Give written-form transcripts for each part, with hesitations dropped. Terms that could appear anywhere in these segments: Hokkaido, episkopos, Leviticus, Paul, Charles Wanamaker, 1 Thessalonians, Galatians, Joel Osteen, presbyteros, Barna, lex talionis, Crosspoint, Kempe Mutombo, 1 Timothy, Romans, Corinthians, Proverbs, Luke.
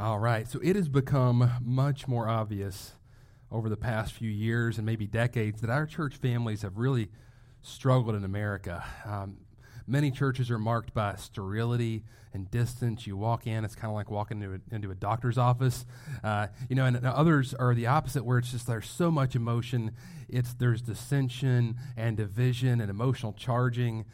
All right, so it has become much more obvious over the past few years and maybe decades that our church families have really struggled in America. Many churches are marked by sterility and distance. You walk in, it's kind of like walking into a doctor's office. And others are the opposite, where it's just there's so much emotion. There's dissension and division and emotional charging.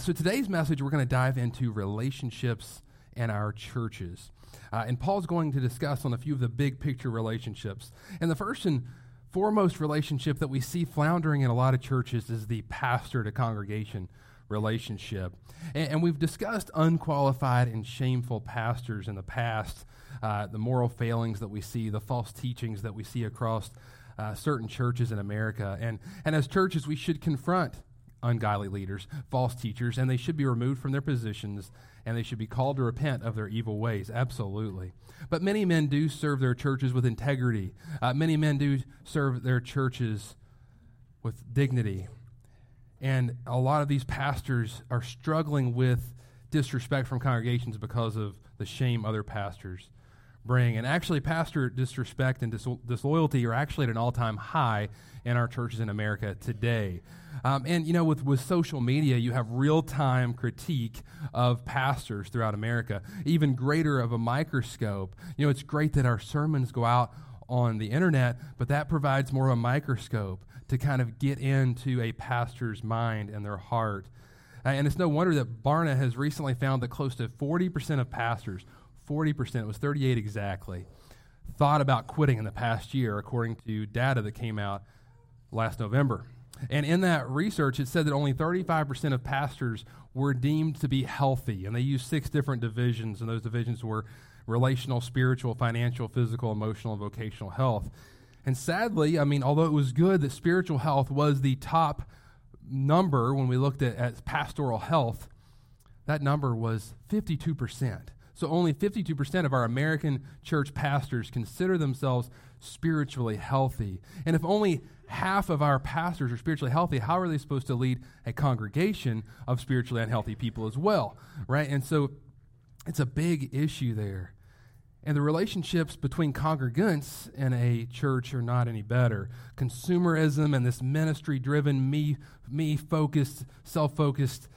So today's message, we're going to dive into relationships and our churches. And Paul's going to discuss on a few of the big picture relationships. And the first and foremost relationship that we see floundering in a lot of churches is the pastor to congregation relationship. And we've discussed unqualified and shameful pastors in the past, the moral failings that we see, the false teachings that we see across certain churches in America. And as churches, we should confront ungodly leaders, false teachers, and they should be removed from their positions, and they should be called to repent of their evil ways. Absolutely. But many men do serve their churches with integrity. Many men do serve their churches with dignity. And a lot of these pastors are struggling with disrespect from congregations because of the shame other pastors bring. And actually, pastor disrespect and disloyalty are actually at an all-time high in our churches in America today. With social media, you have real-time critique of pastors throughout America, even greater of a microscope. You know, it's great that our sermons go out on the internet, but that provides more of a microscope to kind of get into a pastor's mind and their heart. And it's no wonder that Barna has recently found that close to 40% of pastors, 40%, it was 38 exactly, thought about quitting in the past year, according to data that came out last November. And in that research, it said that only 35% of pastors were deemed to be healthy, and they used 6 different divisions, and those divisions were relational, spiritual, financial, physical, emotional, and vocational health. And sadly, although it was good that spiritual health was the top number when we looked at pastoral health, that number was 52%. So only 52% of our American church pastors consider themselves spiritually healthy. And if only half of our pastors are spiritually healthy, how are they supposed to lead a congregation of spiritually unhealthy people as well, right? And so it's a big issue there. And the relationships between congregants and a church are not any better. Consumerism and this ministry-driven, me-focused, self-focused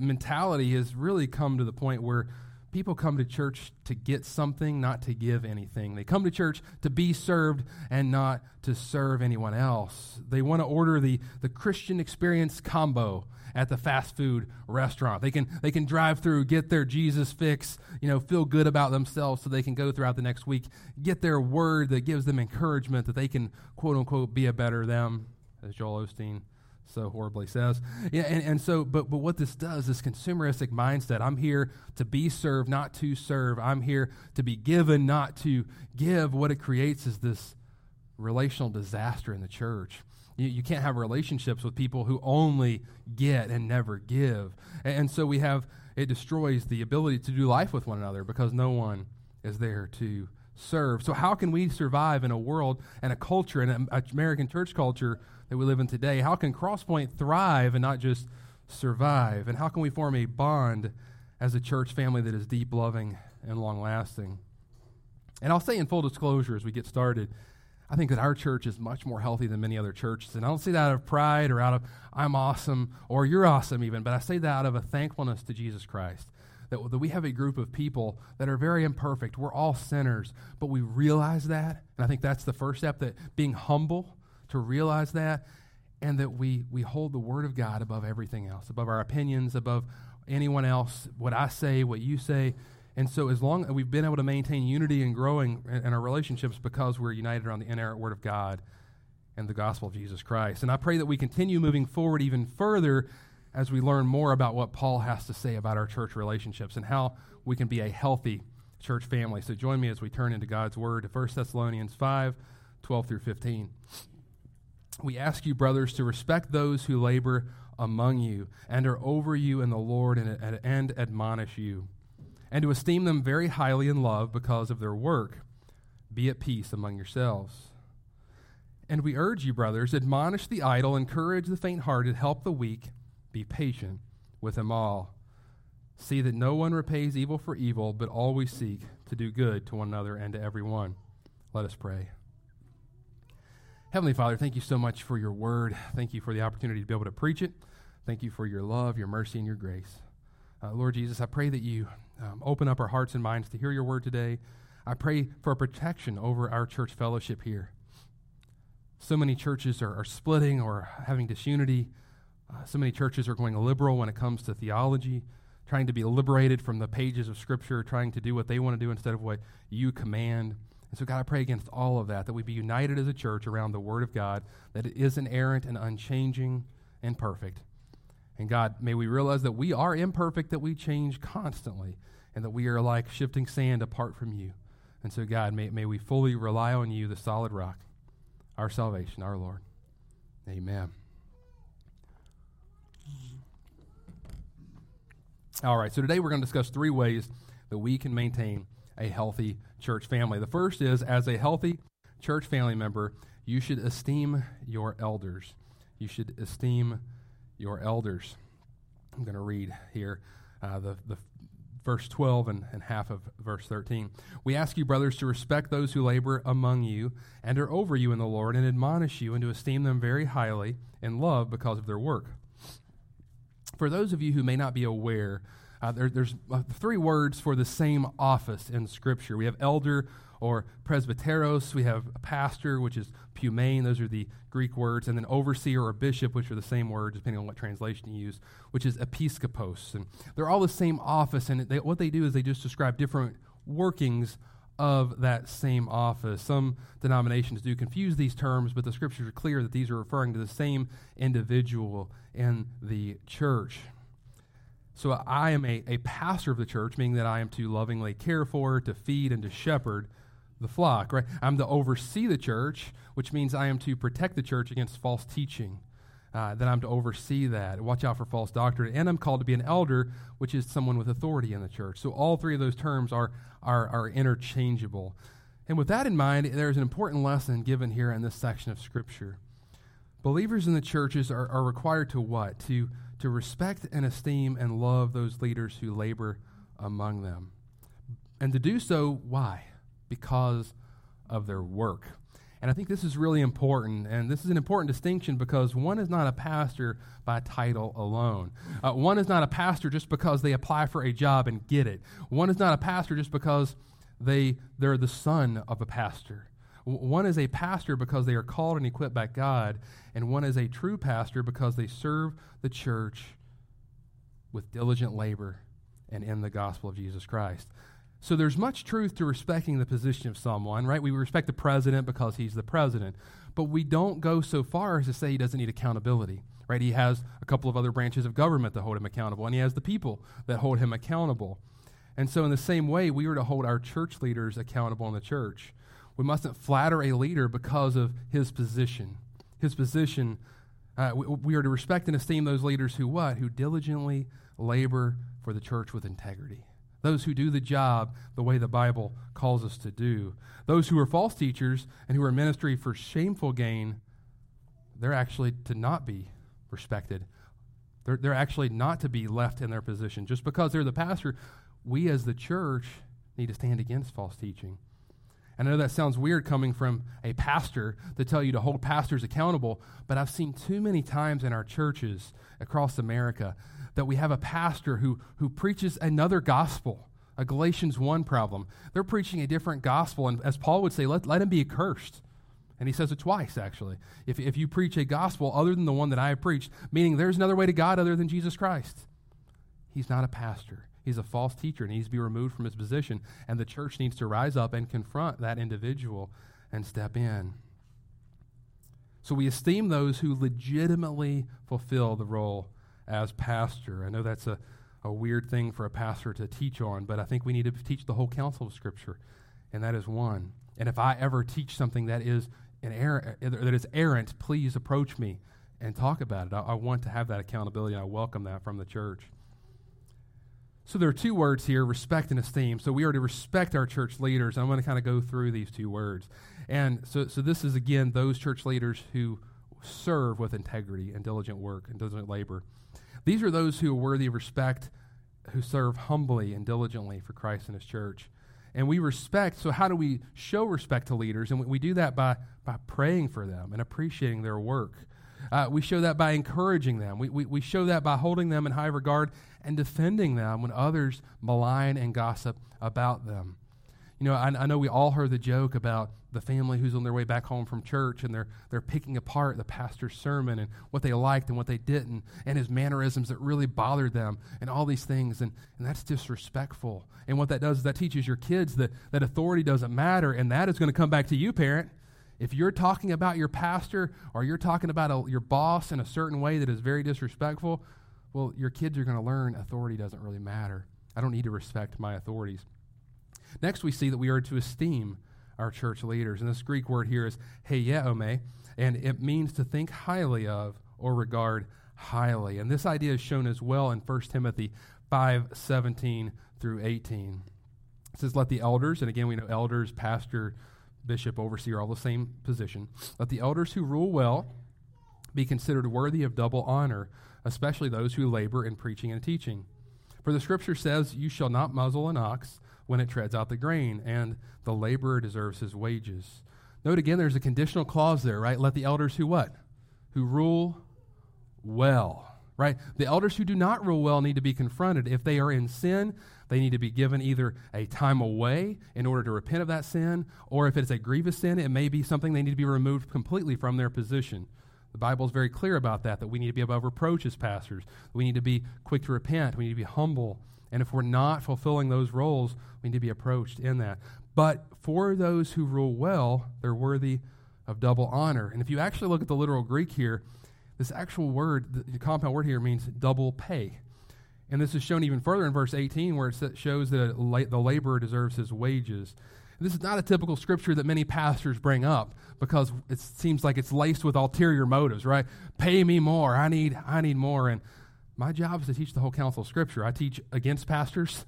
mentality has really come to the point where people come to church to get something, not to give anything. They come to church to be served and not to serve anyone else. They want to order the Christian experience combo at the fast food restaurant. They can drive through, get their Jesus fix, feel good about themselves so they can go throughout the next week, get their word that gives them encouragement that they can, quote unquote, be a better them, as Joel Osteen so horribly says. Yeah, but what this does is consumeristic mindset. I'm here to be served, not to serve. I'm here to be given, not to give. What it creates is this relational disaster in the church. You can't have relationships with people who only get and never give. And so it destroys the ability to do life with one another because no one is there to serve. So how can we survive in a world and a culture and an American church culture that we live in today? How can Crosspoint thrive and not just survive? And how can we form a bond as a church family that is deep, loving, and long-lasting? And I'll say in full disclosure as we get started, I think that our church is much more healthy than many other churches. And I don't say that out of pride or out of I'm awesome or you're awesome even, but I say that out of a thankfulness to Jesus Christ, that we have a group of people that are very imperfect. We're all sinners, but we realize that. And I think that's the first step, that being humble to realize that, and that we hold the Word of God above everything else, above our opinions, above anyone else, what I say, what you say. And so as long as we've been able to maintain unity and growing in our relationships because we're united around the inerrant Word of God and the gospel of Jesus Christ. And I pray that we continue moving forward even further as we learn more about what Paul has to say about our church relationships and how we can be a healthy church family. So join me as we turn into God's Word, 1 Thessalonians 5, 12 through 15. We ask you, brothers, to respect those who labor among you and are over you in the Lord and admonish you, and to esteem them very highly in love because of their work. Be at peace among yourselves. And we urge you, brothers, admonish the idle, encourage the faint-hearted, help the weak, be patient with them all. See that no one repays evil for evil, but always seek to do good to one another and to everyone. Let us pray. Heavenly Father, thank you so much for your word. Thank you for the opportunity to be able to preach it. Thank you for your love, your mercy, and your grace. Lord Jesus, I pray that you open up our hearts and minds to hear your word today. I pray for protection over our church fellowship here. So many churches are splitting or having disunity. So many churches are going liberal when it comes to theology, trying to be liberated from the pages of Scripture, trying to do what they want to do instead of what you command. And so, God, I pray against all of that we be united as a church around the Word of God, that it is inerrant and unchanging and perfect. And, God, may we realize that we are imperfect, that we change constantly, and that we are like shifting sand apart from you. And so, God, may we fully rely on you, the solid rock, our salvation, our Lord. Amen. All right, so today we're going to discuss three ways that we can maintain a healthy church family. The first is, as a healthy church family member, you should esteem your elders. You should esteem your elders. I'm going to read here the verse 12 and half of verse 13. We ask you, brothers, to respect those who labor among you and are over you in the Lord and admonish you and to esteem them very highly in love because of their work. For those of you who may not be aware, there's three words for the same office in Scripture. We have elder or presbyteros. We have pastor, which is pumane. Those are the Greek words. And then overseer or bishop, which are the same words, depending on what translation you use, which is episkopos. And they're all the same office. And what they do is they just describe different workings of that same office. Some denominations do confuse these terms, but the Scriptures are clear that these are referring to the same individual in the church. So I am a pastor of the church, meaning that I am to lovingly care for, to feed, and to shepherd the flock, right? I'm to oversee the church, which means I am to protect the church against false teaching. That I'm to oversee that, watch out for false doctrine. And I'm called to be an elder, which is someone with authority in the church. So all three of those terms are interchangeable. And with that in mind, there's an important lesson given here in this section of Scripture. Believers in the churches are required to what? To respect and esteem and love those leaders who labor among them. And to do so, why? Because of their work. And I think this is really important, and this is an important distinction because one is not a pastor by title alone. One is not a pastor just because they apply for a job and get it. One is not a pastor just because they're the son of a pastor. One is a pastor because they are called and equipped by God, and one is a true pastor because they serve the church with diligent labor and in the gospel of Jesus Christ. So there's much truth to respecting the position of someone, right? We respect the president because he's the president, but we don't go so far as to say he doesn't need accountability, right? He has a couple of other branches of government that hold him accountable, and he has the people that hold him accountable. And so in the same way, we are to hold our church leaders accountable in the church. We mustn't flatter a leader because of his position. His position, we are to respect and esteem those leaders who what? Who diligently labor for the church with integrity. Those who do the job the way the Bible calls us to do. Those who are false teachers and who are ministry for shameful gain, they're actually to not be respected. They're actually not to be left in their position. Just because they're the pastor, we as the church need to stand against false teaching. And I know that sounds weird coming from a pastor to tell you to hold pastors accountable, but I've seen too many times in our churches across America that we have a pastor who preaches another gospel, a Galatians 1 problem. They're preaching a different gospel, and as Paul would say, let him be accursed. And he says it twice, actually. If you preach a gospel other than the one that I have preached, meaning there's another way to God other than Jesus Christ, he's not a pastor. He's a false teacher, and he needs to be removed from his position, and the church needs to rise up and confront that individual and step in. So we esteem those who legitimately fulfill the role as pastor. I know that's a weird thing for a pastor to teach on, but I think we need to teach the whole counsel of Scripture, and that is one. And if I ever teach something that is errant, please approach me and talk about it. I want to have that accountability, and I welcome that from the church. So there are two words here, respect and esteem. So we are to respect our church leaders. I'm going to kind of go through these two words. And so this is, again, those church leaders who serve with integrity and diligent work and diligent labor. These are those who are worthy of respect who serve humbly and diligently for Christ and his church. And we respect, so how do we show respect to leaders? And we do that by praying for them and appreciating their work. We show that by encouraging them. We show that by holding them in high regard and defending them when others malign and gossip about them. You know, I know we all heard the joke about the family who's on their way back home from church, and they're picking apart the pastor's sermon and what they liked and what they didn't, and his mannerisms that really bothered them and all these things, and that's disrespectful. And what that does is that teaches your kids that authority doesn't matter, and that is going to come back to you, parent. If you're talking about your pastor or you're talking about your boss in a certain way that is very disrespectful, well, your kids are going to learn authority doesn't really matter. I don't need to respect my authorities. Next, we see that we are to esteem our church leaders. And this Greek word here is heiaome, and it means to think highly of or regard highly. And this idea is shown as well in 1 Timothy 5:17 through 18. It says, let the elders, and again we know elders, pastor, bishop, overseer, all the same position. Let the elders who rule well be considered worthy of double honor, especially those who labor in preaching and teaching. For the scripture says, you shall not muzzle an ox when it treads out the grain, and the laborer deserves his wages. Note again, there's a conditional clause there, right? Let the elders who what? Who rule well, right? The elders who do not rule well need to be confronted. If they are in sin, they need to be given either a time away in order to repent of that sin, or if it's a grievous sin, it may be something they need to be removed completely from their position. The Bible is very clear about that we need to be above reproach as pastors. We need to be quick to repent. We need to be humble. And if we're not fulfilling those roles, we need to be approached in that. But for those who rule well, they're worthy of double honor. And if you actually look at the literal Greek here, this actual word, the compound word here means double pay. And this is shown even further in verse 18, where it shows that the laborer deserves his wages. This is not a typical scripture that many pastors bring up because it seems like it's laced with ulterior motives, right? Pay me more. I need more. And my job is to teach the whole counsel of Scripture. I teach against pastors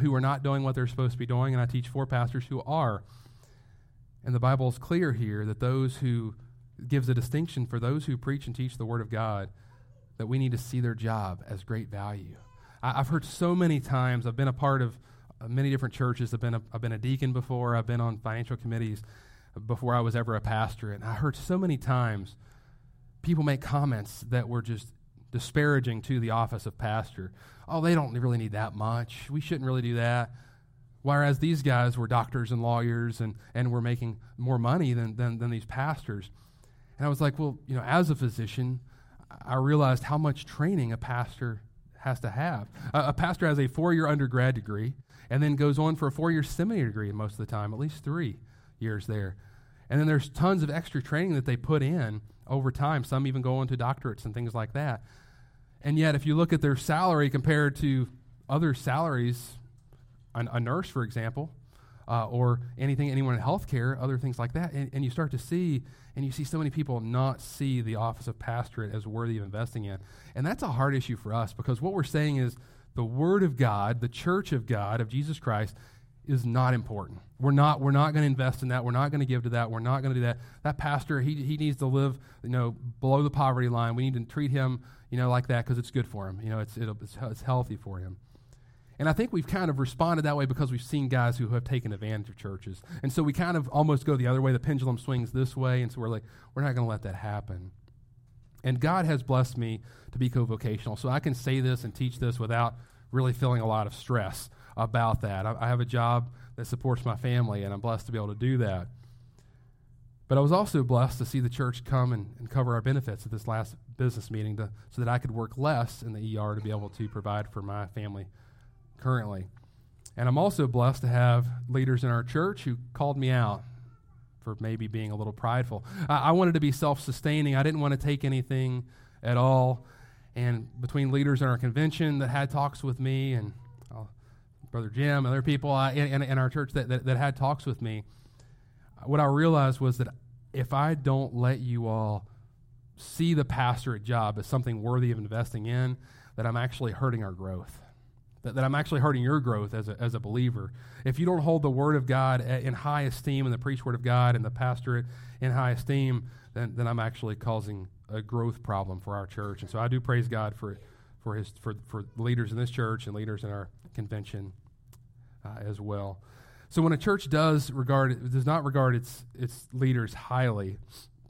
who are not doing what they're supposed to be doing, and I teach for pastors who are. And the Bible is clear here that those who gives a distinction for those who preach and teach the Word of God, that we need to see their job as great value. I've heard so many times, I've been a part of many different churches. I've been a deacon before. I've been on financial committees before I was ever a pastor. And I heard so many times people make comments that were just disparaging to the office of pastor. Oh, they don't really need that much. We shouldn't really do that. Whereas these guys were doctors and lawyers and were making more money than these pastors. And I was like, well, you know, as a physician, I realized how much training a pastor has to have. A pastor has a 4-year undergrad degree and then goes on for a 4-year seminary degree most of the time, at least 3 years there. And then there's tons of extra training that they put in over time. Some even go on to doctorates and things like that. And yet, if you look at their salary compared to other salaries, a nurse, for example, or anyone in healthcare, other things like that, and you start to see, and you see so many people not see the office of pastorate as worthy of investing in. And that's a hard issue for us because what we're saying is the Word of God, the Church of God, of Jesus Christ, is not important. We're not going to invest in that. We're not going to give to that. We're not going to do that. That pastor, he needs to live, you know, below the poverty line. We need to treat him, you know, like that because it's good for him. You know, it's healthy for him. And I think we've kind of responded that way because we've seen guys who have taken advantage of churches. And so we kind of almost go the other way. The pendulum swings this way. And so we're like, we're not going to let that happen. And God has blessed me to be co-vocational. So I can say this and teach this without really feeling a lot of stress about that. I have a job that supports my family, and I'm blessed to be able to do that. But I was also blessed to see the church come and cover our benefits at this last business meeting so that I could work less in the ER to be able to provide for my family currently. And I'm also blessed to have leaders in our church who called me out for maybe being a little prideful. I wanted to be self-sustaining. I didn't want to take anything at all. And between leaders in our convention that had talks with me and Brother Jim and other people in our church that had talks with me, what I realized was that if I don't let you all see the pastorate job as something worthy of investing in, that I'm actually hurting our growth, that I'm actually hurting your growth as a believer. If you don't hold the Word of God in high esteem and the preached Word of God and the pastorate in high esteem, then I'm actually causing a growth problem for our church. And so I do praise God for for leaders in this church and leaders in our convention as well. So when a church does not regard its leaders highly,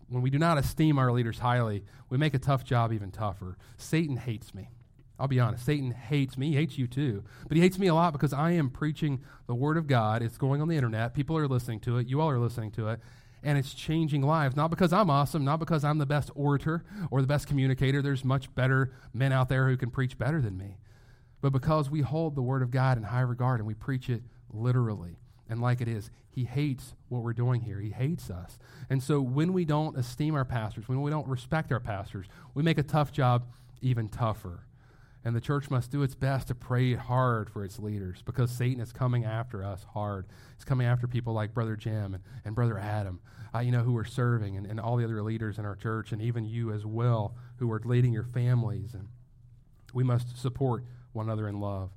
when we do not esteem our leaders highly, we make a tough job even tougher. Satan hates me. I'll be honest. Satan hates me. He hates you too. But he hates me a lot because I am preaching the Word of God. It's going on the internet. People are listening to it. You all are listening to it. And it's changing lives, not because I'm awesome, not because I'm the best orator or the best communicator. There's much better men out there who can preach better than me. But because we hold the Word of God in high regard and we preach it literally and like it is, he hates what we're doing here. He hates us. And so when we don't esteem our pastors, when we don't respect our pastors, we make a tough job even tougher. And the church must do its best to pray hard for its leaders because Satan is coming after us hard. He's coming after people like Brother Jim and Brother Adam, who are serving, and all the other leaders in our church, and even you as well who are leading your families. And we must support one another in love.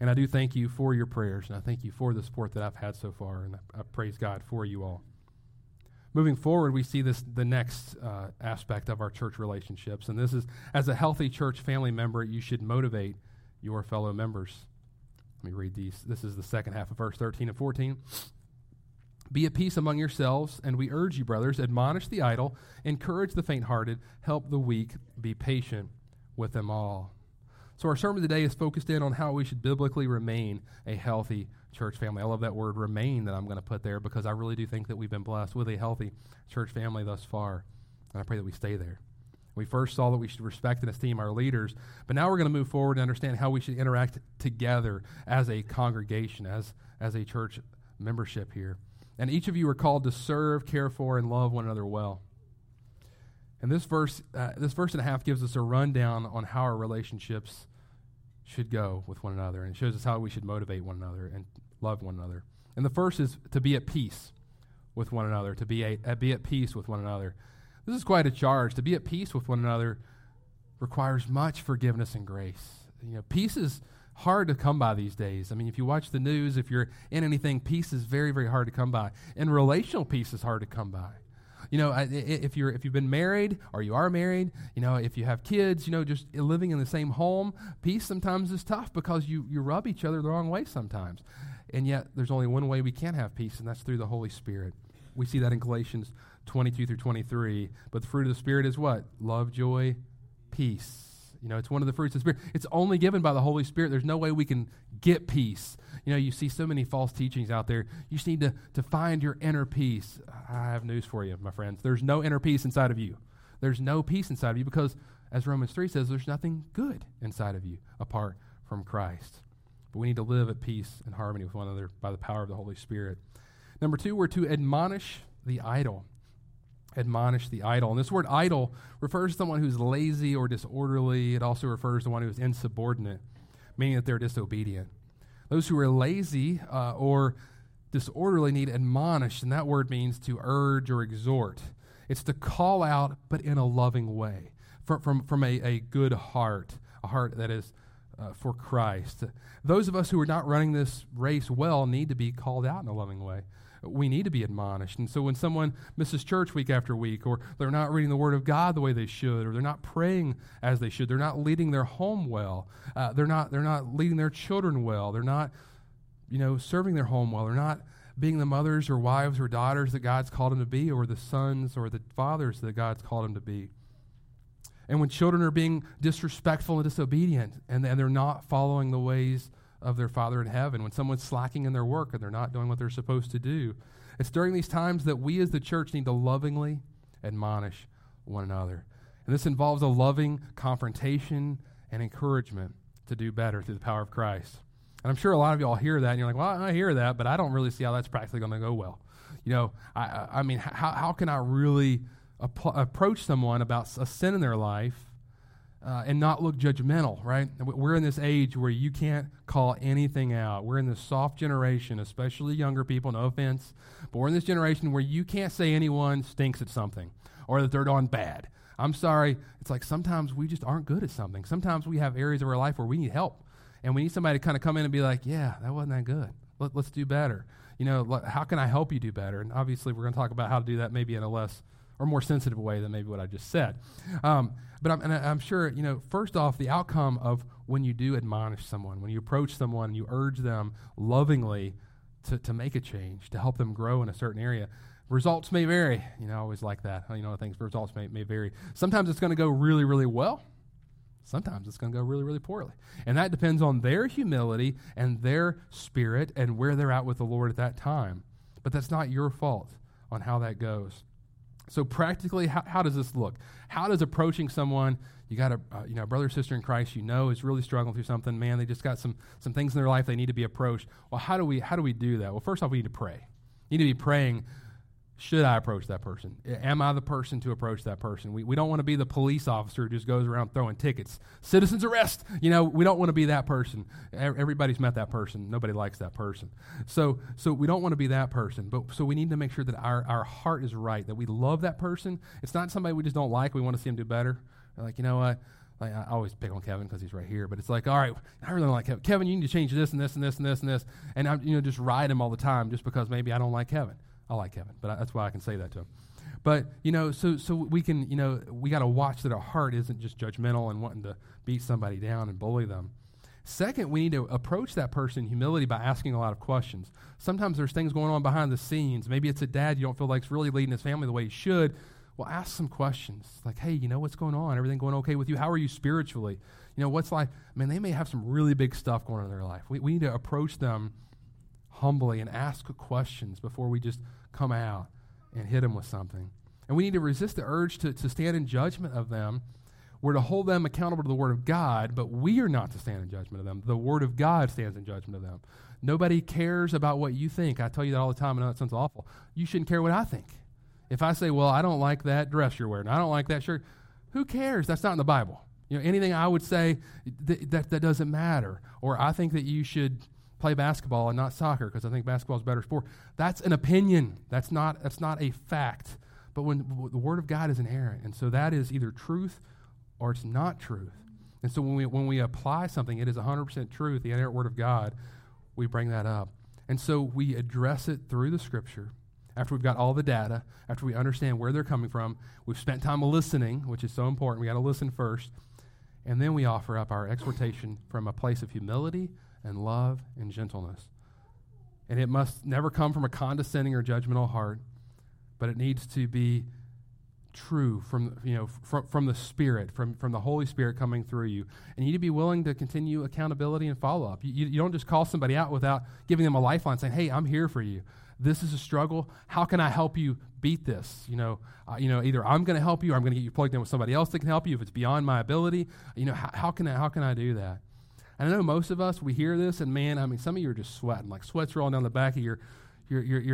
And I do thank you for your prayers, and I thank you for the support that I've had so far, and I praise God for you all. Moving forward, we see the next aspect of our church relationships, and this is, as a healthy church family member, you should motivate your fellow members. Let me read these. This is the second half of verse 13 and 14. Be at peace among yourselves, and we urge you, brothers, admonish the idle, encourage the faint-hearted, help the weak, be patient with them all. So our sermon today is focused in on how we should biblically remain a healthy church family. I love that word remain that I'm going to put there because I really do think that we've been blessed with a healthy church family thus far, and I pray that we stay there. We first saw that we should respect and esteem our leaders, but now we're going to move forward and understand how we should interact together as a congregation, as a church membership here. And each of you are called to serve, care for, and love one another well. And this verse and a half gives us a rundown on how our relationships should go with one another, and it shows us how we should motivate one another and love one another. And the first is to be at peace with one another, to be at peace with one another. This is quite a charge. To be at peace with one another requires much forgiveness and grace. Peace is hard to come by these days. I mean, if you watch the news, if you're in anything, peace is very, very hard to come by, and relational peace is hard to come by. If you've been married or you are married, if you have kids, just living in the same home, peace sometimes is tough because you rub each other the wrong way sometimes. And yet there's only one way we can have peace, and that's through the Holy Spirit. We see that in Galatians 22 through 23. But the fruit of the Spirit is what? Love, joy, peace. It's one of the fruits of the Spirit. It's only given by the Holy Spirit. There's no way we can get peace. You see so many false teachings out there. You just need to find your inner peace. I have news for you, my friends. There's no inner peace inside of you. There's no peace inside of you because, as Romans 3 says, there's nothing good inside of you apart from Christ. But we need to live at peace and harmony with one another by the power of the Holy Spirit. Number two, we're to admonish the idle. Admonish the idle. And this word idle refers to someone who's lazy or disorderly. It also refers to one who is insubordinate, meaning that they're disobedient. Those who are lazy or disorderly need admonished, and that word means to urge or exhort. It's to call out, but in a loving way, from a good heart, a heart that is for Christ. Those of us who are not running this race well need to be called out in a loving way. We need to be admonished. And so when someone misses church week after week, or they're not reading the Word of God the way they should, or they're not praying as they should, they're not leading their home well, they're not leading their children well, they're not, serving their home well, they're not being the mothers or wives or daughters that God's called them to be, or the sons or the fathers that God's called them to be. And when children are being disrespectful and disobedient, and they're not following the ways of their Father in heaven, when someone's slacking in their work and they're not doing what they're supposed to do. It's during these times that we as the church need to lovingly admonish one another. And this involves a loving confrontation and encouragement to do better through the power of Christ. And I'm sure a lot of y'all hear that and you're like, well, I hear that, but I don't really see how that's practically going to go well. I mean, how can I really approach someone about a sin in their life and not look judgmental, right? We're in this age where you can't call anything out. We're in this soft generation, especially younger people, no offense, but we're in this generation where you can't say anyone stinks at something or that they're darn bad. I'm sorry. It's like sometimes we just aren't good at something. Sometimes we have areas of our life where we need help, and we need somebody to kind of come in and be like, yeah, that wasn't that good. Let's do better. How can I help you do better? And obviously we're going to talk about how to do that maybe in a less or more sensitive way than maybe what I just said. But I'm sure, you know, first off, the outcome of when you do admonish someone, when you approach someone, you urge them lovingly to make a change, to help them grow in a certain area. Results may vary. You know, I always like that. You know, things, results may vary. Sometimes it's going to go really, really well. Sometimes it's going to go really, really poorly. And that depends on their humility and their spirit and where they're at with the Lord at that time. But that's not your fault on how that goes. So practically, how does this look? How does approaching someone, you got a brother or sister in Christ, you know, is really struggling through something, man, they just got some things in their life they need to be approached. Well, how do we do that? Well, first off, we need to pray. You need to be praying, should I approach that person? Am I the person to approach that person? We don't want to be the police officer who just goes around throwing tickets. Citizens arrest! You know, we don't want to be that person. Everybody's met that person. Nobody likes that person. So we don't want to be that person. But so we need to make sure that our heart is right, that we love that person. It's not somebody we just don't like. We want to see them do better. We're like, you know what? Like, I always pick on Kevin because he's right here, but it's like, all right, I really don't like Kevin. Kevin, you need to change this and this and this and this and this. And I'm, you know, just ride him all the time just because maybe I don't like Kevin. I like Kevin, but that's why I can say that to him. But, you know, so we can, you know, we got to watch that our heart isn't just judgmental and wanting to beat somebody down and bully them. Second, we need to approach that person in humility by asking a lot of questions. Sometimes there's things going on behind the scenes. Maybe it's a dad you don't feel like is really leading his family the way he should. Well, ask some questions. Like, hey, you know, what's going on? Everything going okay with you? How are you spiritually? You know, what's life? I mean, they may have some really big stuff going on in their life. We need to approach them humbly and ask questions before we just come out and hit them with something. And we need to resist the urge to stand in judgment of them. We're to hold them accountable to the Word of God, but we are not to stand in judgment of them. The Word of God stands in judgment of them. Nobody cares about what you think. I tell you that all the time. I know that sounds awful. You shouldn't care what I think. If I say, well, I don't like that dress you're wearing, I don't like that shirt, who cares? That's not in the Bible. You know, anything I would say, that doesn't matter. Or I think that you should play basketball and not soccer because I think basketball is a better sport. That's an opinion. That's not a fact. But when the Word of God is inerrant, and so that is either truth or it's not truth. And so when we apply something, it is 100% truth, the inerrant Word of God, we bring that up. And so we address it through the Scripture. After we've got all the data, after we understand where they're coming from, we've spent time listening, which is so important. We got to listen first. And then we offer up our exhortation from a place of humility and love and gentleness. And it must never come from a condescending or judgmental heart, but it needs to be true from the Spirit, from the Holy Spirit coming through you. And you need to be willing to continue accountability and follow-up. You don't just call somebody out without giving them a lifeline saying, hey, I'm here for you. This is a struggle. How can I help you beat this? Either I'm going to help you or I'm going to get you plugged in with somebody else that can help you if it's beyond my ability. You know, how can I do that? And I know most of us, we hear this, and man, I mean, some of you are just sweating. Like, sweat's rolling down the back of your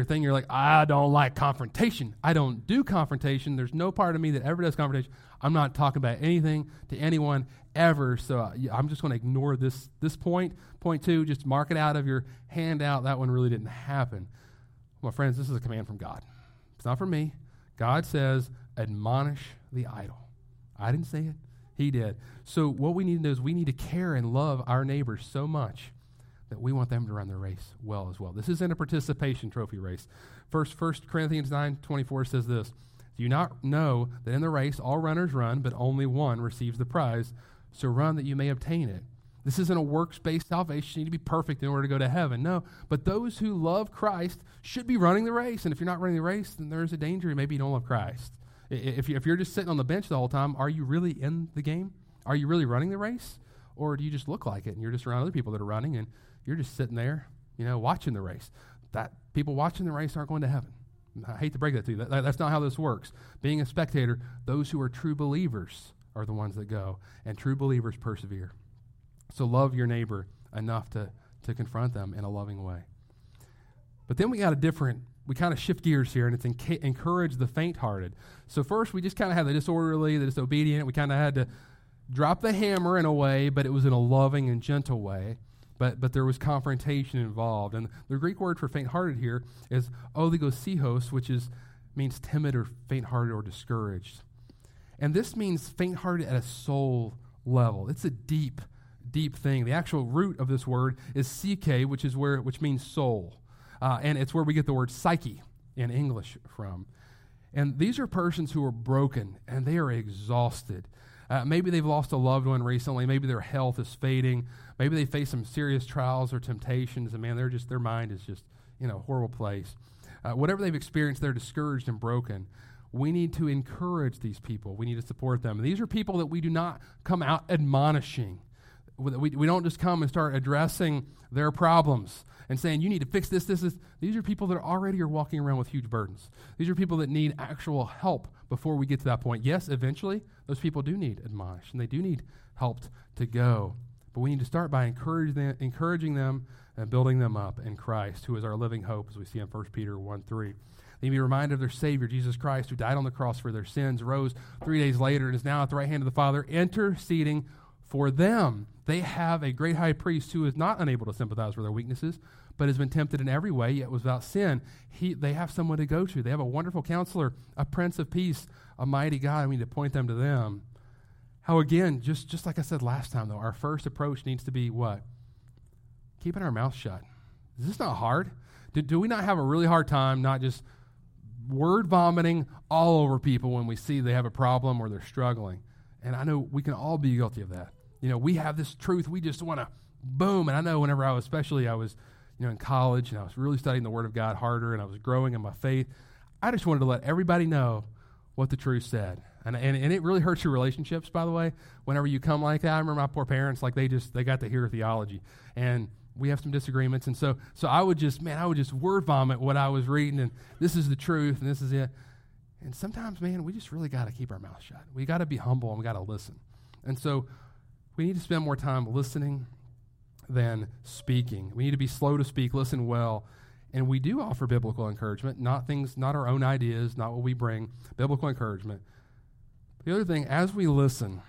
thing. You're like, I don't like confrontation. I don't do confrontation. There's no part of me that ever does confrontation. I'm not talking about anything to anyone ever, so I'm just going to ignore this point. Point two, just mark it out of your handout. That one really didn't happen. Well, friends, this is a command from God. It's not from me. God says, admonish the idle. I didn't say it. He did. So what we need to know is we need to care and love our neighbors so much that we want them to run their race well as well. This isn't a participation trophy race. First, 1 Corinthians 9:24 says this, do you not know that in the race all runners run, but only one receives the prize? So run that you may obtain it. This isn't a works-based salvation. You need to be perfect in order to go to heaven. No, but those who love Christ should be running the race. And if you're not running the race, then there's a danger. Maybe you don't love Christ. If you're just sitting on the bench the whole time, are you really in the game? Are you really running the race? Or do you just look like it and you're just around other people that are running and you're just sitting there, you know, watching the race? That people watching the race aren't going to heaven. I hate to break that to you. That's not how this works. Being a spectator, those who are true believers are the ones that go, and true believers persevere. So love your neighbor enough to confront them in a loving way. But then we got a different... We kind of shift gears here, and it's encourage the faint-hearted. So first, we just kind of had the disorderly, the disobedient. We kind of had to drop the hammer in a way, but it was in a loving and gentle way. But there was confrontation involved. And the Greek word for faint-hearted here is oligosihos, which means timid or faint-hearted or discouraged. And this means faint-hearted at a soul level. It's a deep, deep thing. The actual root of this word is psyche, which means soul. And it's where we get the word psyche in English from. And these are persons who are broken, and they are exhausted. Maybe they've lost a loved one recently. Maybe their health is fading. Maybe they face some serious trials or temptations, and man, their mind is just in a horrible place. Whatever they've experienced, they're discouraged and broken. We need to encourage these people. We need to support them. And these are people that we do not come out admonishing. We don't just come and start addressing their problems and saying, you need to fix this, this, this. These are people that already are walking around with huge burdens. These are people that need actual help before we get to that point. Yes, eventually, those people do need admonish, and they do need help to go. But we need to start by encouraging them and building them up in Christ, who is our living hope, as we see in 1 Peter 1:3. They be reminded of their Savior, Jesus Christ, who died on the cross for their sins, rose 3 days later, and is now at the right hand of the Father, interceding for them. They have a great high priest who is not unable to sympathize with their weaknesses, but has been tempted in every way, yet was without sin. They have someone to go to. They have a wonderful counselor, a Prince of Peace, a mighty God. We need to point them to them. How, again, just like I said last time, though, our first approach needs to be what? Keeping our mouth shut. Is this not hard? Do we not have a really hard time not just word vomiting all over people when we see they have a problem or they're struggling? And I know we can all be guilty of that. You know, we have this truth. We just want to boom. And I know whenever I was in college and I was really studying the Word of God harder and I was growing in my faith, I just wanted to let everybody know what the truth said. And it really hurts your relationships, by the way, whenever you come like that. I remember my poor parents, like they got to hear theology. And we have some disagreements. And so I would just word vomit what I was reading. And this is the truth and this is it. And sometimes, man, we just really got to keep our mouth shut. We got to be humble and we got to listen. And so we need to spend more time listening than speaking. We need to be slow to speak, listen well. And we do offer biblical encouragement, not our own ideas, not what we bring, biblical encouragement. The other thing, as we listen,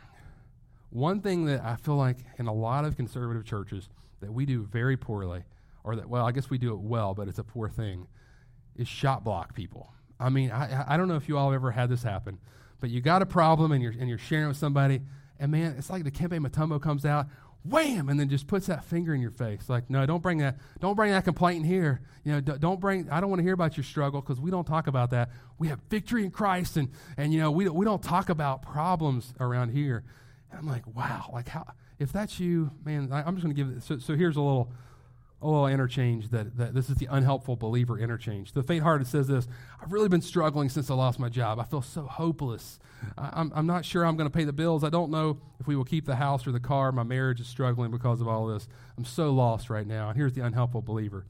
one thing that I feel like in a lot of conservative churches that we do very poorly, or that, well, I guess we do it well, but it's a poor thing, is shot block people. I mean, I don't know if you all have ever had this happen, but you got a problem and you're sharing it with somebody, and, man, it's like the Kempe Mutombo comes out, wham, and then just puts that finger in your face. Like, no, don't bring that complaint in here. You know, I don't want to hear about your struggle because we don't talk about that. We have victory in Christ, and we don't talk about problems around here. And I'm like, wow, like how, if that's you, man, I'm just going to give it. So here's a little interchange that this is the unhelpful believer interchange. The faint-hearted says this: I've really been struggling since I lost my job. I feel so hopeless. I'm not sure I'm going to pay the bills. I don't know if we will keep the house or the car. My marriage is struggling because of all this. I'm so lost right now. And here's the unhelpful believer: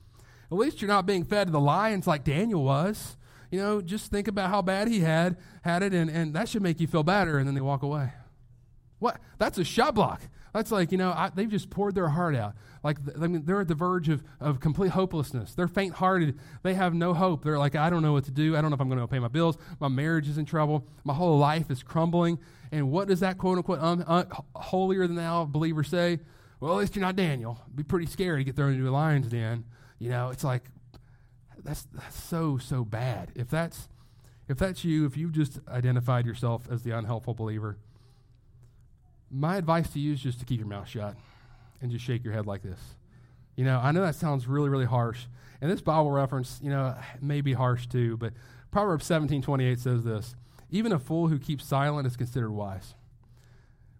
at least you're not being fed to the lions like Daniel was. You know, just think about how bad he had it, and that should make you feel better. And then they walk away. What? That's a shot block. That's like, they've just poured their heart out. Like, they're at the verge of complete hopelessness. They're faint-hearted. They have no hope. They're like, I don't know what to do. I don't know if I'm going to pay my bills. My marriage is in trouble. My whole life is crumbling. And what does that quote-unquote holier-than-thou believer say? Well, at least you're not Daniel. It'd be pretty scary to get thrown into a lion's den. You know, it's like, that's so bad. If that's you, if you've just identified yourself as the unhelpful believer, my advice to you is just to keep your mouth shut and just shake your head like this. You know, I know that sounds really, really harsh. And this Bible reference, may be harsh too, but Proverbs 17:28 says this: even a fool who keeps silent is considered wise.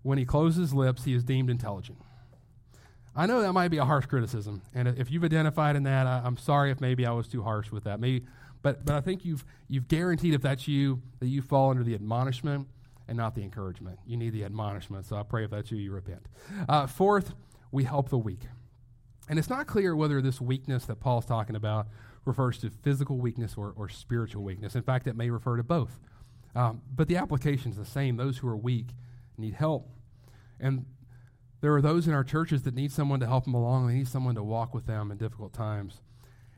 When he closes his lips, he is deemed intelligent. I know that might be a harsh criticism. And if you've identified in that, I'm sorry if maybe I was too harsh with that. Maybe, but I think you've guaranteed, if that's you, that you fall under the admonishment and not the encouragement. You need the admonishment, so I pray if that's you, you repent. Fourth, we help the weak. And it's not clear whether this weakness that Paul's talking about refers to physical weakness or spiritual weakness. In fact, it may refer to both. But the application is the same. Those who are weak need help. And there are those in our churches that need someone to help them along. They need someone to walk with them in difficult times.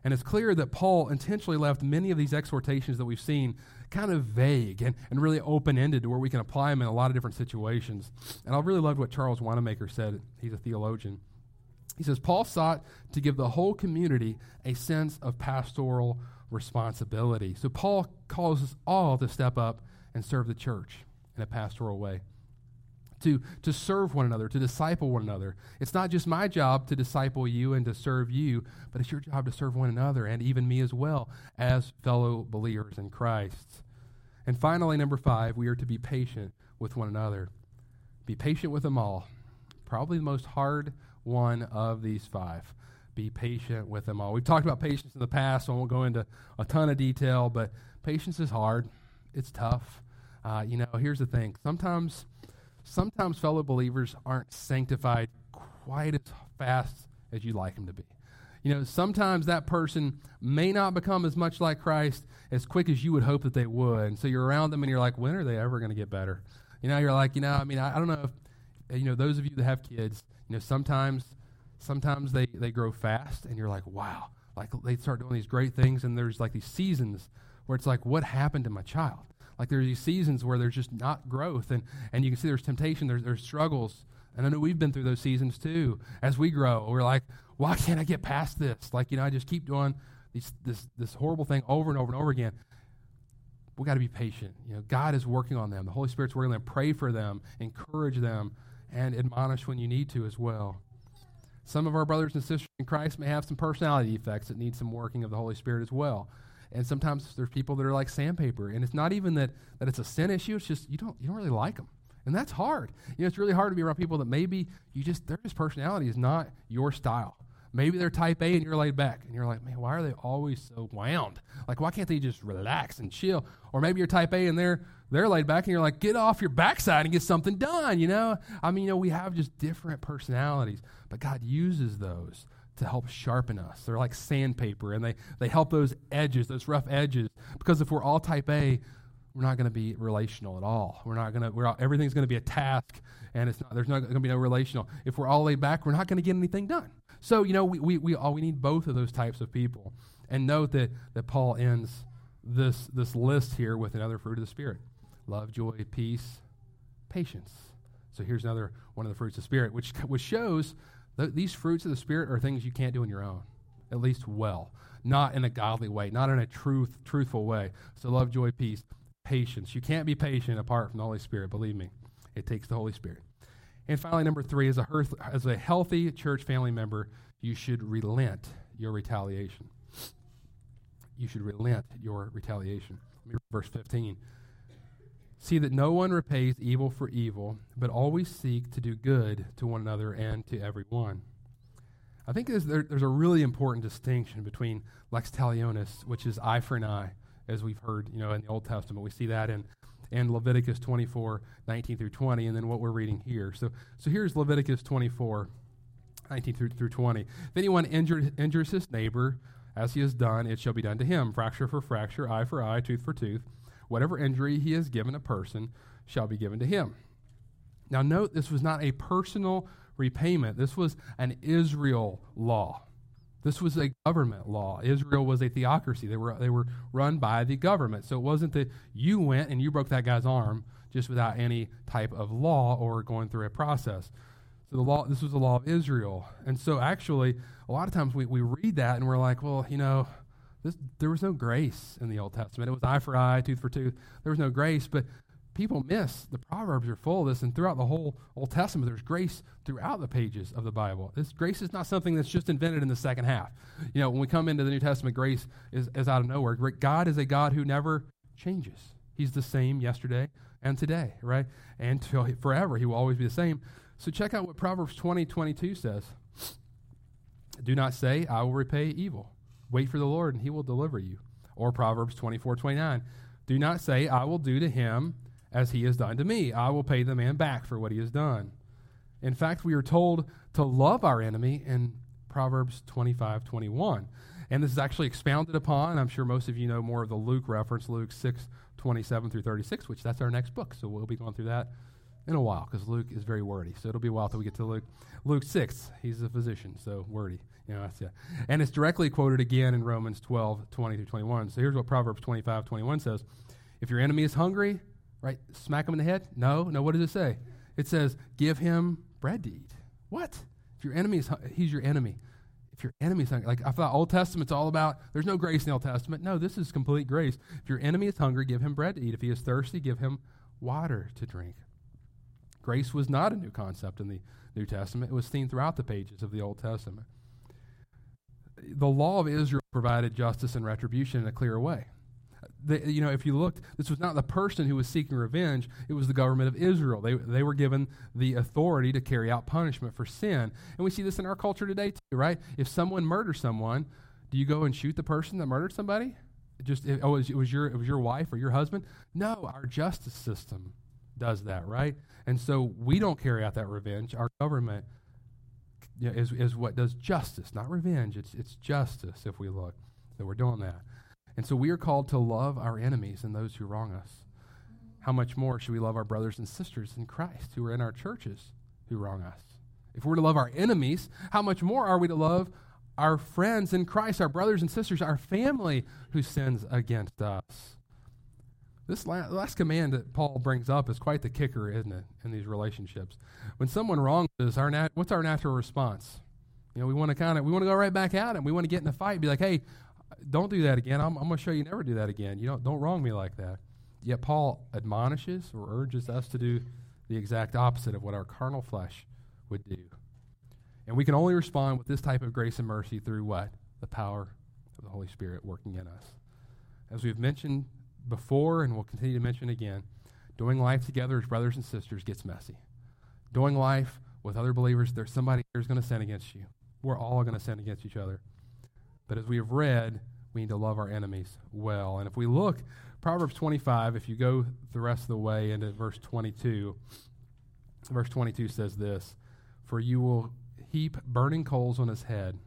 And it's clear that Paul intentionally left many of these exhortations that we've seen kind of vague and really open-ended, to where we can apply them in a lot of different situations. And I really loved what Charles Wanamaker said. He's a theologian. He says, Paul sought to give the whole community a sense of pastoral responsibility. So Paul calls us all to step up and serve the church in a pastoral way, to serve one another, to disciple one another. It's not just my job to disciple you and to serve you, but it's your job to serve one another and even me as well as fellow believers in Christ. And finally, number 5, we are to be patient with one another. Be patient with them all. Probably the most hard one of these 5. Be patient with them all. We've talked about patience in the past, so I won't go into a ton of detail, but patience is hard. It's tough. Here's the thing. Sometimes fellow believers aren't sanctified quite as fast as you'd like them to be. Sometimes that person may not become as much like Christ as quick as you would hope that they would. And so you're around them and you're like, when are they ever going to get better? I don't know if, those of you that have kids, sometimes they grow fast and you're like, wow, like they start doing these great things. And there's like these seasons where it's like, what happened to my child? Like there's these seasons where there's just not growth. And you can see there's temptation, there's struggles. And I know we've been through those seasons too. As we grow, we're like, why can't I get past this? I just keep doing this horrible thing over and over and over again. We got to be patient. God is working on them. The Holy Spirit's working on them. Pray for them, encourage them, and admonish when you need to as well. Some of our brothers and sisters in Christ may have some personality defects that need some working of the Holy Spirit as well. And sometimes there's people that are like sandpaper, and it's not even that it's a sin issue. It's just you don't really like them. And that's hard. It's really hard to be around people that maybe their personality is not your style. Maybe they're type A and you're laid back. And you're like, man, why are they always so wound? Like, why can't they just relax and chill? Or maybe you're type A and they're laid back and you're like, get off your backside and get something done, we have just different personalities. But God uses those to help sharpen us. They're like sandpaper, and they help those rough edges. Because if we're all type A, we're not going to be relational at all. Everything's going to be a task, and there's not going to be no relational. If we're all laid back, we're not going to get anything done. So, we need both of those types of people. And note that Paul ends this list here with another fruit of the Spirit: love, joy, peace, patience. So here's another one of the fruits of the Spirit, which shows that these fruits of the Spirit are things you can't do on your own, at least well, not in a godly way, not in a truthful way. So love, joy, peace, patience. You can't be patient apart from the Holy Spirit. Believe me, it takes the Holy Spirit. And finally, number 3, as a healthy church family member, you should relent your retaliation. You should relent your retaliation. Let me read verse 15. See that no one repays evil for evil, but always seek to do good to one another and to everyone. I think there's a really important distinction between lex talionis, which is eye for an eye, as we've heard, in the Old Testament. We see that in Leviticus 24, 19 through 20, and then what we're reading here. So here's Leviticus 24, 19 through 20. If anyone injures his neighbor, as he has done, it shall be done to him, fracture for fracture, eye for eye, tooth for tooth. Whatever injury he has given a person shall be given to him. Now note, this was not a personal repayment. This was an Israel law. This was a government law. Israel was a theocracy. They were run by the government. So it wasn't that you went and you broke that guy's arm just without any type of law or going through a process. So this was the law of Israel. And so actually, a lot of times we read that and we're like, well, there was no grace in the Old Testament. It was eye for eye, tooth for tooth. There was no grace, but people miss. The Proverbs are full of this, and throughout the whole Old Testament, there's grace throughout the pages of the Bible. This grace is not something that's just invented in the second half. When we come into the New Testament, grace is out of nowhere. God is a God who never changes. He's the same yesterday and today, right? And forever, he will always be the same. So check out what Proverbs 20:22 says. Do not say, I will repay evil. Wait for the Lord, and he will deliver you. Or Proverbs 24:29. Do not say, I will do to him as he has done to me. I will pay the man back for what he has done. In fact, we are told to love our enemy in Proverbs 25:21. And this is actually expounded upon. I'm sure most of you know more of the Luke reference, Luke 6:27 through 36, which that's our next book. So we'll be going through that in a while because Luke is very wordy. So it'll be a while till we get to Luke. Luke 6, he's a physician, so wordy. And it's directly quoted again in Romans 12:20 through 21. So here's what Proverbs 25:21 says. If your enemy is hungry, right? Smack him in the head? No. What does it say? It says, give him bread to eat. What? If your enemy is he's your enemy. If your enemy is hungry, like I thought Old Testament's all about, there's no grace in the Old Testament. No, this is complete grace. If your enemy is hungry, give him bread to eat. If he is thirsty, give him water to drink. Grace was not a new concept in the New Testament. It was seen throughout the pages of the Old Testament. The law of Israel provided justice and retribution in a clear way. if you looked, this was not the person who was seeking revenge, it was the government of Israel. They were given the authority to carry out punishment for sin. And we see this in our culture today too, right? If someone murders someone, do you go and shoot the person that murdered somebody? It was your wife or your husband? No, our justice system does that, right? And so we don't carry out that revenge. Our government is what does justice, not revenge. It's justice if we look that we're doing that. And so we are called to love our enemies and those who wrong us. How much more should we love our brothers and sisters in Christ who are in our churches who wrong us? If we're to love our enemies, how much more are we to love our friends in Christ, our brothers and sisters, our family who sins against us? This last command that Paul brings up is quite the kicker, isn't it, in these relationships? When someone wrongs us, what's our natural response? You know, we want to go right back at him. We want to get in a fight and be like, hey, don't do that again. I'm going to show you never do that again. You don't wrong me like that. Yet Paul admonishes or urges us to do the exact opposite of what our carnal flesh would do. And we can only respond with this type of grace and mercy through what? The power of the Holy Spirit working in us. As we've mentioned before, and we'll continue to mention again, doing life together as brothers and sisters gets messy. Doing life with other believers, there's somebody who's going to sin against you. We're all going to sin against each other. But as we have read, we need to love our enemies well. And if we look, Proverbs 25, if you go the rest of the way into verse 22, verse 22 says this, "For you will heap burning coals on his head,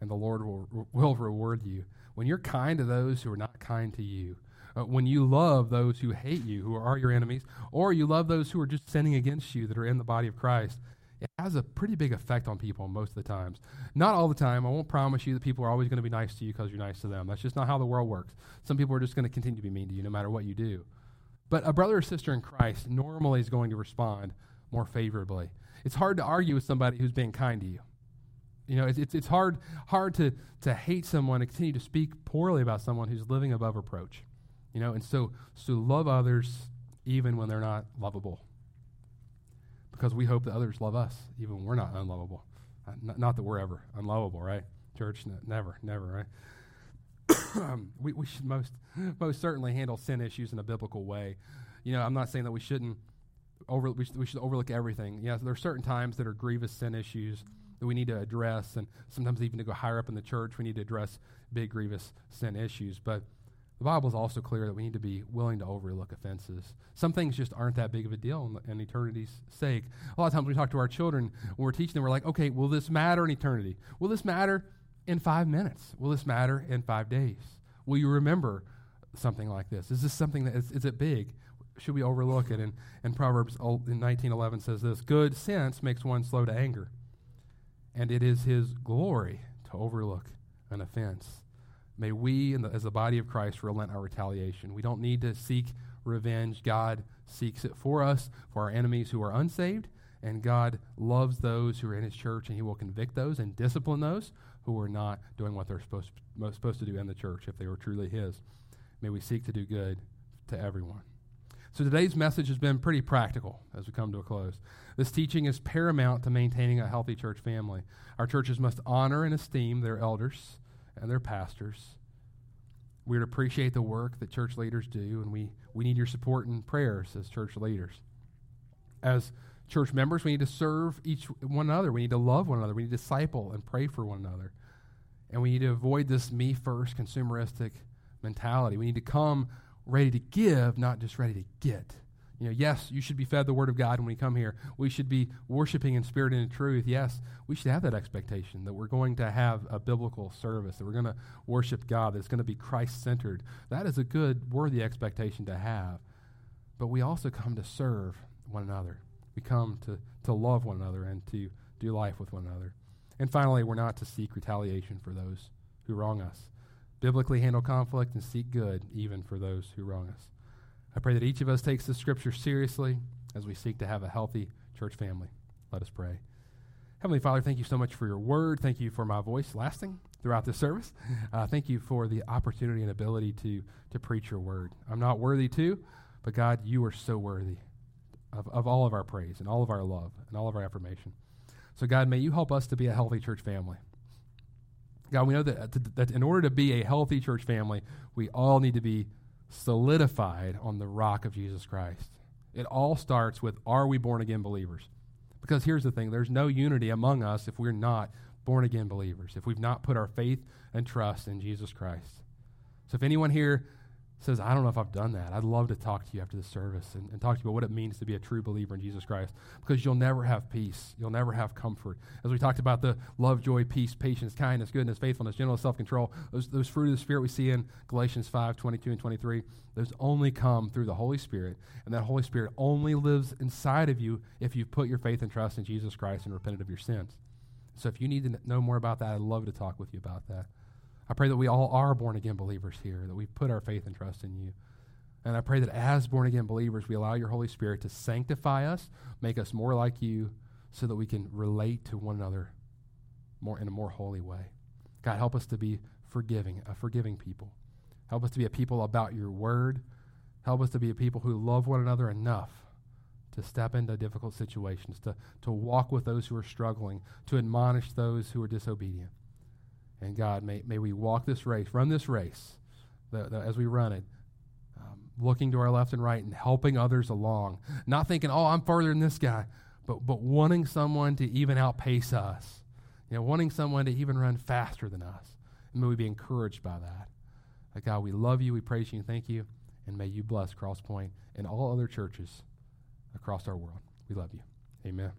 and the Lord will reward you. When you're kind to those who are not kind to you, when you love those who hate you, who are your enemies, or you love those who are just sinning against you that are in the body of Christ," it has a pretty big effect on people most of the times. Not all the time. I won't promise you that people are always going to be nice to you because you're nice to them. That's just not how the world works. Some people are just going to continue to be mean to you no matter what you do. But a brother or sister in Christ normally is going to respond more favorably. It's hard to argue with somebody who's being kind to you. You know, it's hard to hate someone and continue to speak poorly about someone who's living above reproach. You know, and so love others even when they're not lovable, because we hope that others love us even when we're not unlovable. Not that we're ever unlovable, right? Church, never, right? We should most certainly handle sin issues in a biblical way. You know, I'm not saying that we shouldn't we should overlook everything. Yeah, so there are certain times that are grievous sin issues that we need to address, and sometimes even to go higher up in the church, we need to address big grievous sin issues, but the Bible is also clear that we need to be willing to overlook offenses. Some things just aren't that big of a deal in eternity's sake. A lot of times we talk to our children, when we're teaching them, we're like, okay, will this matter in eternity? Will this matter in 5 minutes? Will this matter in 5 days? Will you remember something like this? Is this something that is it big? Should we overlook it? And Proverbs 19:11 says this, "Good sense makes one slow to anger, and it is his glory to overlook an offense." May we, as the body of Christ, relent our retaliation. We don't need to seek revenge. God seeks it for us, for our enemies who are unsaved, and God loves those who are in his church, and he will convict those and discipline those who are not doing what they're supposed to do in the church if they were truly his. May we seek to do good to everyone. So today's message has been pretty practical as we come to a close. This teaching is paramount to maintaining a healthy church family. Our churches must honor and esteem their elders and their pastors. We're to appreciate the work that church leaders do, and we need your support and prayers as church leaders. As church members, we need to serve each one another. We need to love one another. We need to disciple and pray for one another. And we need to avoid this me-first consumeristic mentality. We need to come ready to give, not just ready to get. You know, yes, you should be fed the Word of God when we come here. We should be worshiping in spirit and in truth. Yes, we should have that expectation that we're going to have a biblical service, that we're going to worship God, that it's going to be Christ-centered. That is a good, worthy expectation to have. But we also come to serve one another. We come to love one another and to do life with one another. And finally, we're not to seek retaliation for those who wrong us. Biblically handle conflict and seek good even for those who wrong us. I pray that each of us takes the scripture seriously as we seek to have a healthy church family. Let us pray. Heavenly Father, thank you so much for your word. Thank you for my voice lasting throughout this service. Thank you for the opportunity and ability to preach your word. I'm not worthy to, but God, you are so worthy of all of our praise and all of our love and all of our affirmation. So God, may you help us to be a healthy church family. God, we know that in order to be a healthy church family, we all need to be solidified on the rock of Jesus Christ. It all starts with, are we born-again believers? Because here's the thing, there's no unity among us if we're not born-again believers, if we've not put our faith and trust in Jesus Christ. So if anyone here says, I don't know if I've done that, I'd love to talk to you after the service and talk to you about what it means to be a true believer in Jesus Christ, because you'll never have peace. You'll never have comfort. As we talked about the love, joy, peace, patience, kindness, goodness, faithfulness, gentleness, self-control, those fruit of the Spirit we see in Galatians 5, 22 and 23, those only come through the Holy Spirit, and that Holy Spirit only lives inside of you if you've put your faith and trust in Jesus Christ and repented of your sins. So if you need to know more about that, I'd love to talk with you about that. I pray that we all are born-again believers here, that we put our faith and trust in you. And I pray that as born-again believers, we allow your Holy Spirit to sanctify us, make us more like you, so that we can relate to one another more in a more holy way. God, help us to be forgiving, a forgiving people. Help us to be a people about your word. Help us to be a people who love one another enough to step into difficult situations, to walk with those who are struggling, to admonish those who are disobedient. And God, may we walk this race, run this race as we run it, looking to our left and right and helping others along. Not thinking, oh, I'm farther than this guy, but wanting someone to even outpace us. You know, wanting someone to even run faster than us. And may we be encouraged by that. But God, we love you, we praise you, and thank you. And may you bless Crosspoint and all other churches across our world. We love you. Amen.